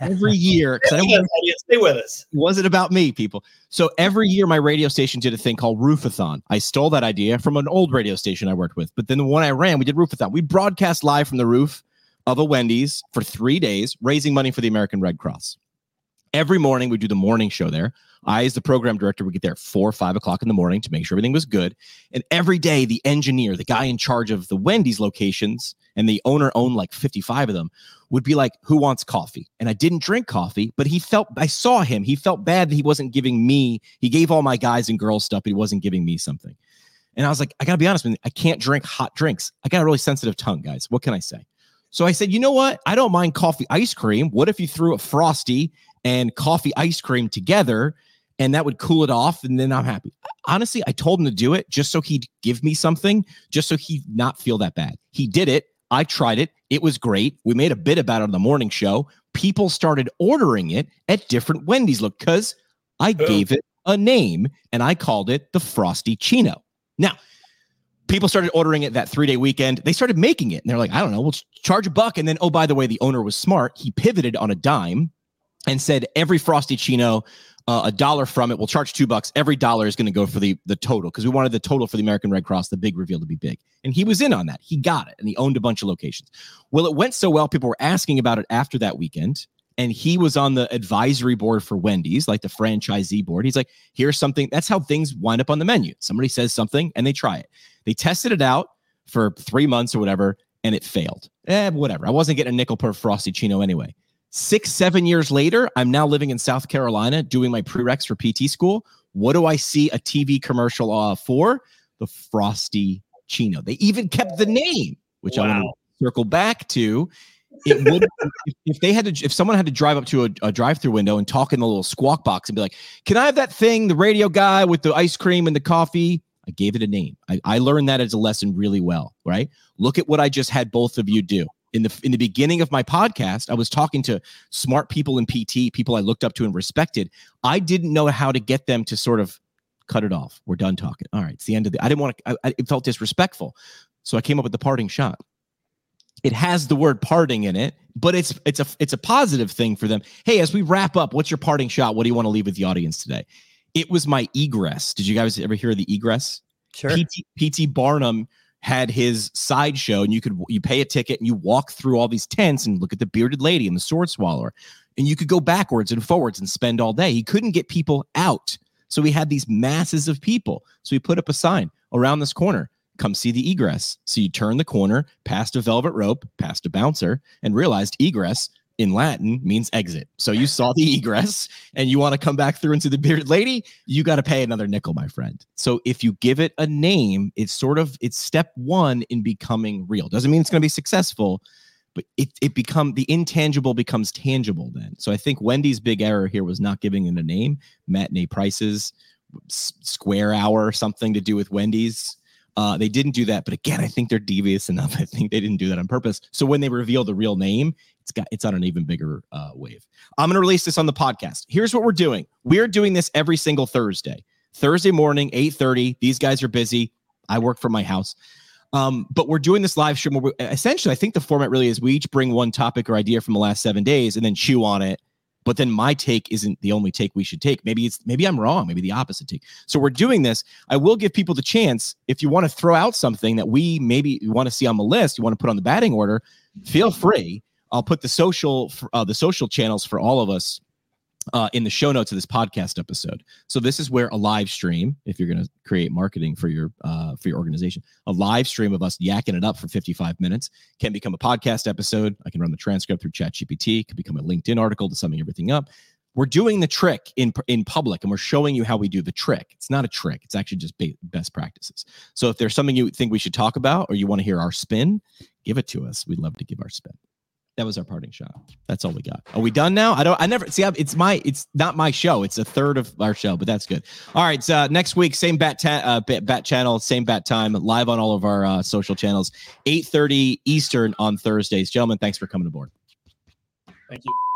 Every year. I don't know, stay with us. Was it about me, people? So every year my radio station did a thing called Roofathon. I stole that idea from an old radio station I worked with. But then the one I ran, we did Roofathon. We broadcast live from the roof of a Wendy's for three days, raising money for the American Red Cross. Every morning we do the morning show there. I, as the program director, would get there at four or five o'clock in the morning to make sure everything was good. And every day, the engineer, the guy in charge of the Wendy's locations, and the owner owned like fifty-five of them, would be like, who wants coffee? And I didn't drink coffee, but he felt, I saw him. He felt bad that he wasn't giving me, he gave all my guys and girls stuff, but he wasn't giving me something. And I was like, I gotta be honest with you, I can't drink hot drinks. I got a really sensitive tongue, guys. What can I say? So I said, you know what? I don't mind coffee ice cream. What if you threw a Frosty and coffee ice cream together? And that would cool it off, and then I'm happy. Honestly, I told him to do it just so he'd give me something, just so he'd not feel that bad. He did it. I tried it. It was great. We made a bit about it on the morning show. people started ordering it at different Wendy's. Look, because I oh. gave it a name and I called it the Frosty Chino. Now, people started ordering it that three-day weekend. They started making it. And they're like, I don't know, we'll charge a buck. And then, oh, by the way, the owner was smart. He pivoted on a dime and said every Frosty Chino, uh, a dollar from it, we'll charge two bucks. Every dollar is going to go for the, the total because we wanted the total for the American Red Cross, the big reveal, to be big. And he was in on that. He got it. And he owned a bunch of locations. Well, it went so well, people were asking about it after that weekend. And he was on the advisory board for Wendy's, like the franchisee board. He's like, here's something. That's how things wind up on the menu. Somebody says something and they try it. They tested it out for three months or whatever, and it failed. Eh, whatever. I wasn't getting a nickel per Frosty Chino anyway. Six, seven years later, I'm now living in South Carolina doing my prereqs for P T school. What do I see a T V commercial uh, for? The Frosty Chino. They even kept the name, which wow. I want to circle back to. It would, if they had to, if someone had to drive up to a, a drive-through window and talk in the little squawk box and be like, "Can I have that thing, the radio guy with the ice cream and the coffee?" I gave it a name. I, I learned that as a lesson really well, right? Look at what I just had both of you do in the in the beginning of my podcast. I was talking to smart people in P T, people I looked up to and respected. I didn't know how to get them to sort of cut it off. We're done talking. All right, it's the end of the. I didn't want to. I, it felt disrespectful, so I came up with the parting shot. It has the word parting in it, but it's it's a it's a positive thing for them. Hey, as we wrap up, what's your parting shot? What do you want to leave with the audience today? It was my egress. Did you guys ever hear of the egress? Sure. P T, P T Barnum had his sideshow, and you could you pay a ticket and you walk through all these tents and look at the bearded lady and the sword swallower, and you could go backwards and forwards and spend all day. He couldn't get people out, so we had these masses of people. So he put up a sign around this corner. Come see the egress. So you turn the corner, past a velvet rope, past a bouncer, and realized egress in Latin means exit. So you saw the egress and you want to come back through into the bearded lady, you got to pay another nickel, my friend. So if you give it a name, it's sort of, it's step one in becoming real. Doesn't mean it's going to be successful, but it it become the intangible becomes tangible then. So I think Wendy's big error here was not giving it a name. Matinee prices, square hour, something to do with Wendy's. Uh, they didn't do that, but again, I think they're devious enough. I think they didn't do that on purpose. So when they reveal the real name, it's got it's on an even bigger uh, wave. I'm going to release this on the podcast. Here's what we're doing. We're doing this every single Thursday. Thursday morning, eight thirty. These guys are busy. I work from my house. Um, but we're doing this live stream where we, essentially, I think the format really is we each bring one topic or idea from the last seven days and then chew on it. But then my take isn't the only take we should take. Maybe it's maybe I'm wrong. Maybe the opposite take. So we're doing this. I will give people the chance. If you want to throw out something that we maybe want to see on the list, you want to put on the batting order, feel free. I'll put the social uh, the social channels for all of us uh, in the show notes of this podcast episode. So this is where a live stream, if you're going to create marketing for your uh, for your organization, a live stream of us yakking it up for fifty-five minutes can become a podcast episode. I can run the transcript through ChatGPT. Could become a LinkedIn article to summing everything up. We're doing the trick in in public, and we're showing you how we do the trick. It's not a trick. It's actually just ba- best practices. So if there's something you think we should talk about or you want to hear our spin, give it to us. We'd love to give our spin. That was our parting shot. That's all we got. Are we done now? I don't, I never see. I've, it's my, it's not my show. It's a third of our show, but that's good. All right. So next week, same bat, ta- uh, bat, bat channel, same bat time, live on all of our uh, social channels, eight thirty Eastern on Thursdays. Gentlemen, thanks for coming aboard. Thank you.